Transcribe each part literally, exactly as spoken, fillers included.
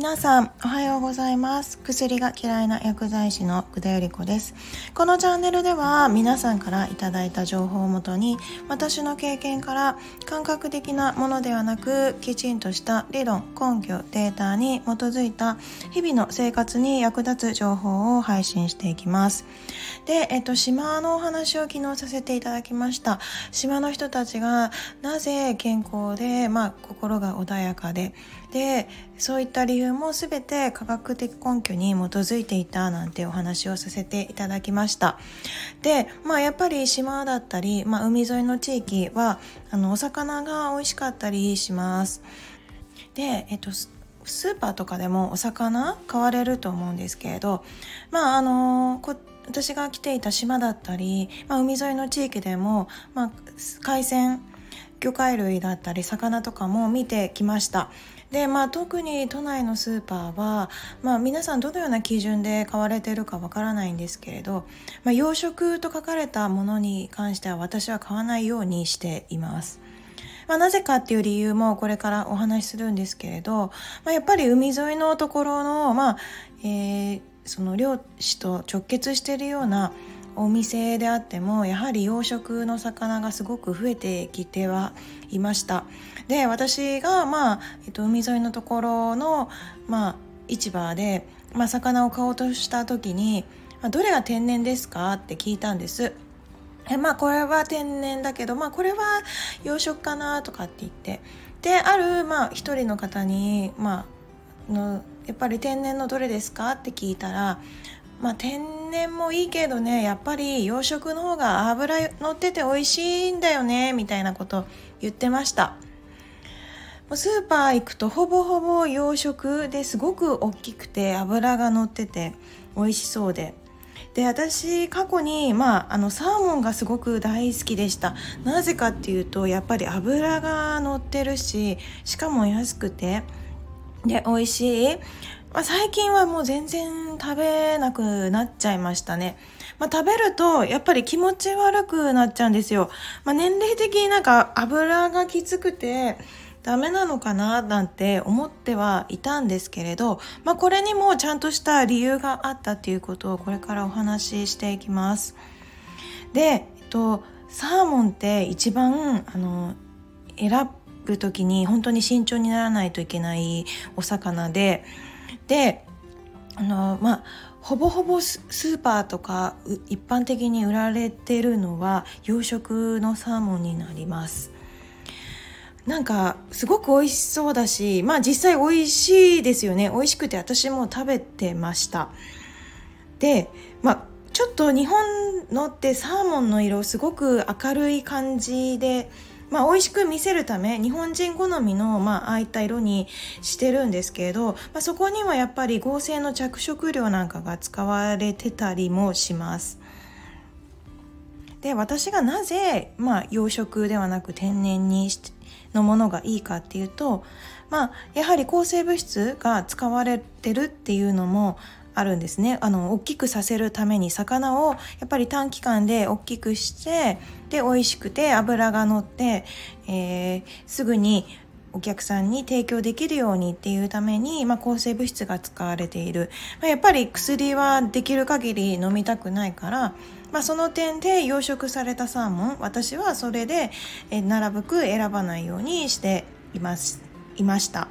皆さんおはようございます。薬が嫌いな薬剤師の久田由里子です。このチャンネルでは皆さんからいただいた情報をもとに、私の経験から感覚的なものではなく、きちんとした理論、根拠、データに基づいた日々の生活に役立つ情報を配信していきます。で、えっと、島のお話を昨日させていただきました。島の人たちがなぜ健康で、まあ、心が穏やかででそういった理由も全て科学的根拠に基づいていたなんてお話をさせていただきました。で、まあ、やっぱり島だったり、まあ、海沿いの地域はあのお魚が美味しかったりします。で、えっとスーパーとかでもお魚買われると思うんですけれど、まああのこ私が来ていた島だったり、まあ、海沿いの地域でも、まあ、海鮮、魚介類だったり魚とかも見てきました。で、まあ、特に都内のスーパーは、まあ、皆さんどのような基準で買われているかわからないんですけれど、まあ、養殖と書かれたものに関しては私は買わないようにしています。まあ、なぜかっていう理由もこれからお話しするんですけれど、まあ、やっぱり海沿いのところの、まあえー、その漁師と直結しているようなお店であっても、やはり養殖の魚がすごく増えてきてはいました。で、私が、まあえっと、海沿いのところの、まあ、市場で、まあ、魚を買おうとした時に、まあ、どれが天然ですかって聞いたんです。え、まあ、これは天然だけど、まあ、これは養殖かなとかって言って、である、まあ、一人の方に、まあ、のやっぱり天然のどれですかって聞いたら、まあ、天然もいいけどね、やっぱり養殖の方が脂乗ってて美味しいんだよねみたいなこと言ってました。スーパー行くとほぼほぼ養殖ですごく大きくて脂が乗ってて美味しそうで、で私過去に、まあ、あのサーモンがすごく大好きでした。なぜかっていうと、やっぱり脂が乗ってるし、しかも安くてで美味しい。まあ、最近はもう全然食べなくなっちゃいましたね。まあ、食べるとやっぱり気持ち悪くなっちゃうんですよ。まあ、年齢的になんか脂がきつくてダメなのかななんて思ってはいたんですけれど、まあ、これにもちゃんとした理由があったということをこれからお話ししていきます。で、えっと、サーモンって一番あの選ぶときに本当に慎重にならないといけないお魚で、であのまあ、ほぼほぼスーパーとか一般的に売られてるのは養殖のサーモンになります。なんかすごく美味しそうだし、まあ実際美味しいですよね。美味しくて私も食べてました。で、まあ、ちょっと日本のってサーモンの色すごく明るい感じで、まあ、美味しく見せるため日本人好みの、まあ、ああいった色にしてるんですけれど、まあ、そこにはやっぱり合成の着色料なんかが使われてたりもします。で、私がなぜ、まあ、養殖ではなく天然にのものがいいかっていうと、まあ、やはり抗生物質が使われてるっていうのもあるんですね。あの大きくさせるために魚をやっぱり短期間で大きくして、で美味しくて脂が乗って、えー、すぐにお客さんに提供できるようにっていうために、まあ、抗生物質が使われている。まあ、やっぱり薬はできる限り飲みたくないから、まあ、その点で養殖されたサーモン、私はそれでなるべく選ばないようにしています、いました。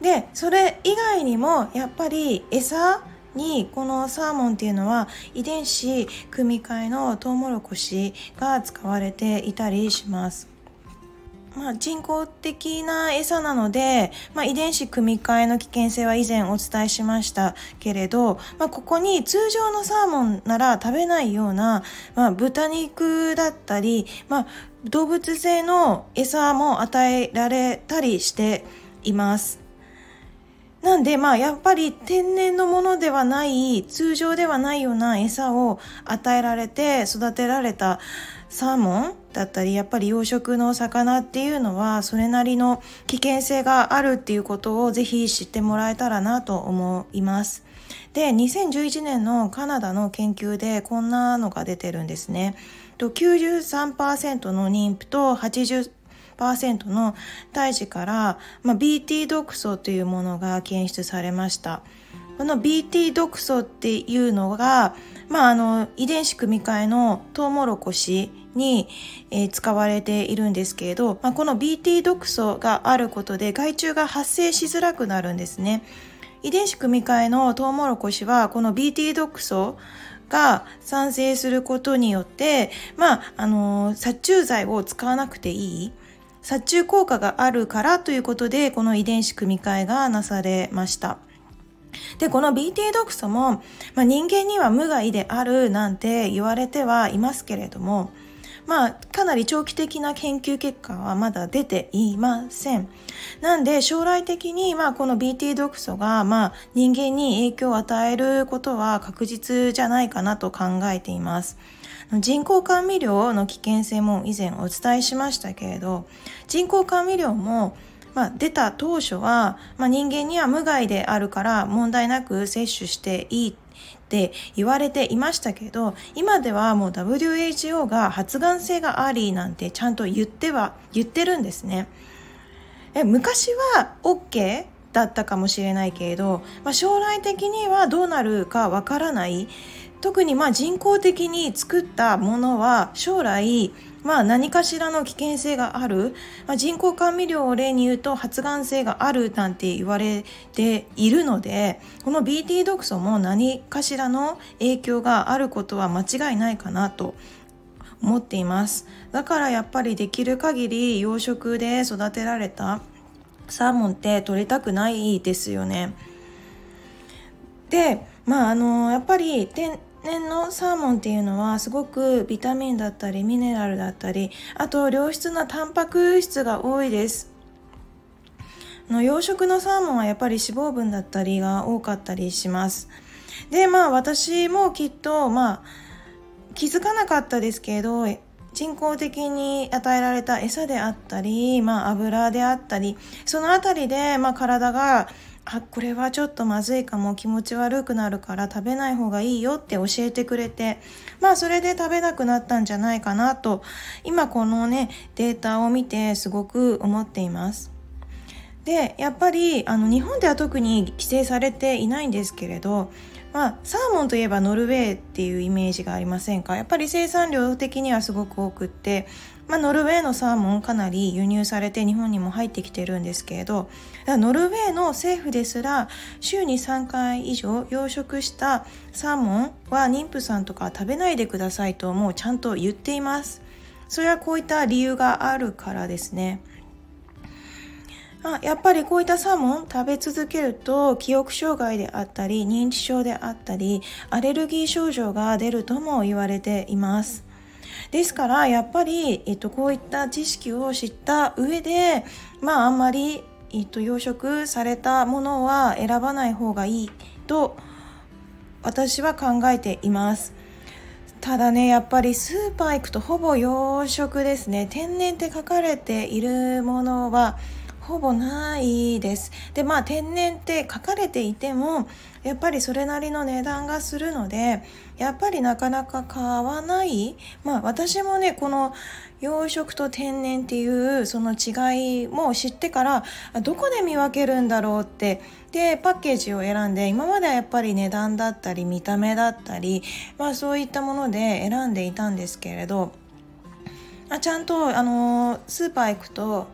で、それ以外にもやっぱり餌にこのサーモンっていうのは遺伝子組み換えのトウモロコシが使われていたりします。まあ、人工的な餌なので、まあ、遺伝子組み換えの危険性は以前お伝えしましたけれど、まあ、ここに通常のサーモンなら食べないような、まあ、豚肉だったり、まあ、動物性の餌も与えられたりしています。なんで、まあ、やっぱり天然のものではない、通常ではないような餌を与えられて育てられたサーモンだったり、やっぱり養殖の魚っていうのはそれなりの危険性があるっていうことをぜひ知ってもらえたらなと思います。で、にせんじゅういちねんのカナダの研究でこんなのが出てるんですね。きゅうじゅうさんパーセントの妊婦と はちじゅうパーセントにじゅうはちパーセント の胎児から、まあ、ビーティー 毒素というものが検出されました。この ビーティー 毒素っていうのが、まあ、あの遺伝子組み換えのトウモロコシに、えー、使われているんですけれど、まあ、この ビーティー 毒素があることで害虫が発生しづらくなるんですね。遺伝子組み換えのトウモロコシはこの ビーティー 毒素が産生することによって、まあ、あの殺虫剤を使わなくていい殺虫効果があるからということで、この遺伝子組み換えがなされました。で、この ビーティー 毒素も、まあ、人間には無害であるなんて言われてはいますけれども、まあ、かなり長期的な研究結果はまだ出ていません。なんで将来的に、まあ、この ビーティー 毒素が、まあ、人間に影響を与えることは確実じゃないかなと考えています。人工甘味料の危険性も以前お伝えしましたけれど、人工甘味料もまあ、出た当初は、まあ、人間には無害であるから問題なく摂取していいって言われていましたけど、今ではもう ダブリューエイチオー が発がん性がありなんてちゃんと言っては言ってるんですね。え昔は OK だったかもしれないけれど、まあ、将来的にはどうなるかわからない。特にまあ人工的に作ったものは将来まあ何かしらの危険性がある、まあ、人工甘味料を例に言うと発がん性があるなんて言われているので、この ビーティー 毒素も何かしらの影響があることは間違いないかなと思っています。だからやっぱりできる限り養殖で育てられたサーモンって取りたくないですよね。で、まああのやっぱり天天然のサーモンっていうのはすごくビタミンだったりミネラルだったり、あと良質なタンパク質が多いです。の養殖のサーモンはやっぱり脂肪分だったりが多かったりします。でまあ私もきっと、まあ、気づかなかったですけど、人工的に与えられた餌であったり、まあ、油であったり、そのあたりで、まあ、体があこれはちょっとまずいかも、気持ち悪くなるから食べない方がいいよって教えてくれて、まあそれで食べなくなったんじゃないかなと今このねデータを見てすごく思っています。でやっぱりあの日本では特に規制されていないんですけれど、まあ、サーモンといえばノルウェーっていうイメージがありませんか。やっぱり生産量的にはすごく多くって、まあ、ノルウェーのサーモンかなり輸入されて日本にも入ってきてるんですけれど、ノルウェーの政府ですら週にさんかい以上養殖したサーモンは妊婦さんとか食べないでくださいともうちゃんと言っています。それはこういった理由があるからですね。あやっぱりこういったサーモン食べ続けると記憶障害であったり認知症であったりアレルギー症状が出るとも言われています。ですからやっぱり、えっと、こういった知識を知った上で、まあ、あんまり、えっと、養殖されたものは選ばない方がいいと私は考えています。ただねやっぱりスーパー行くとほぼ養殖ですね。天然って書かれているものはほぼないです。で、まあ天然って書かれていてもやっぱりそれなりの値段がするのでやっぱりなかなか買わない。まあ私もねこの養殖と天然っていうその違いも知ってからどこで見分けるんだろうってでパッケージを選んで、今まではやっぱり値段だったり見た目だったりまあそういったもので選んでいたんですけれど、あちゃんとあのスーパー行くと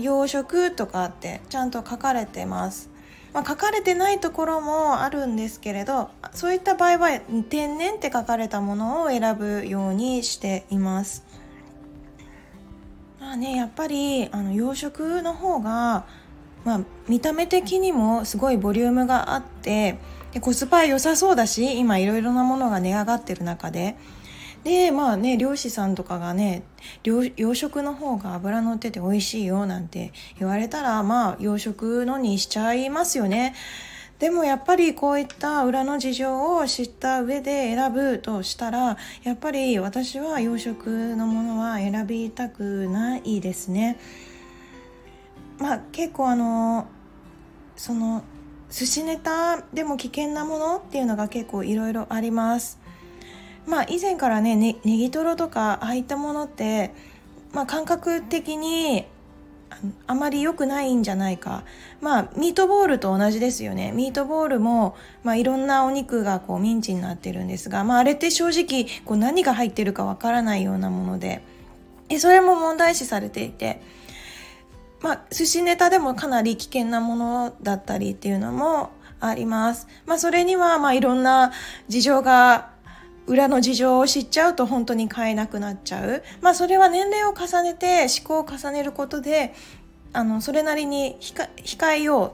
養殖とかってちゃんと書かれてます、まあ、書かれてないところもあるんですけれど、そういった場合は天然って書かれたものを選ぶようにしています。まあねやっぱりあの養殖の方が、まあ、見た目的にもすごいボリュームがあってでコスパ良さそうだし、今いろいろなものが値上がってる中ででまあね漁師さんとかがね養殖の方が脂乗ってて美味しいよなんて言われたらまあ養殖のにしちゃいますよね。でもやっぱりこういった裏の事情を知った上で選ぶとしたらやっぱり私は養殖のものは選びたくないですね。まあ結構あのその寿司ネタでも危険なものっていうのが結構いろいろあります。まあ、以前からね、ね、ネギトロとかああいったものって、まあ、感覚的にあまり良くないんじゃないか。まあミートボールと同じですよね。ミートボールも、まあ、いろんなお肉がこうミンチになってるんですが、まあ、あれって正直こう何が入ってるかわからないようなもので、えそれも問題視されていて、まあ、寿司ネタでもかなり危険なものだったりっていうのもあります。まあ、それにはまあいろんな事情が、裏の事情を知っちゃうと本当に買えなくなっちゃう。まあ、それは年齢を重ねて思考を重ねることで、あのそれなりに控えよう、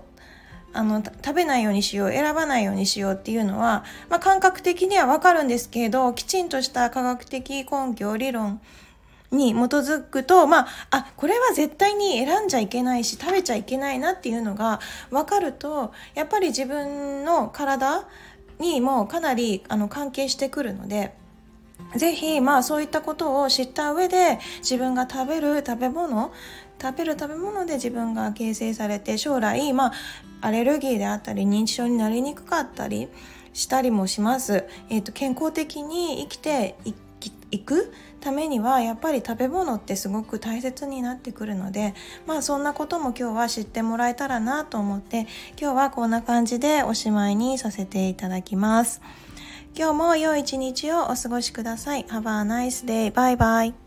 あの食べないようにしよう、選ばないようにしようっていうのは、まあ、感覚的にはわかるんですけど、きちんとした科学的根拠理論に基づくと、まあ、あ、これは絶対に選んじゃいけないし食べちゃいけないなっていうのが分かると、やっぱり自分の体にもかなりあの関係してくるので、ぜひ、まあ、そういったことを知った上で自分が食べる食べ物食べる食べ物で自分が形成されて、将来、まあ、アレルギーであったり認知症になりにくかったりしたりもします、えーと、健康的に生きてい行くためにはやっぱり食べ物ってすごく大切になってくるので、まあそんなことも今日は知ってもらえたらなと思って、今日はこんな感じでおしまいにさせていただきます。今日も良い一日をお過ごしください。 Have a nice day. Bye bye.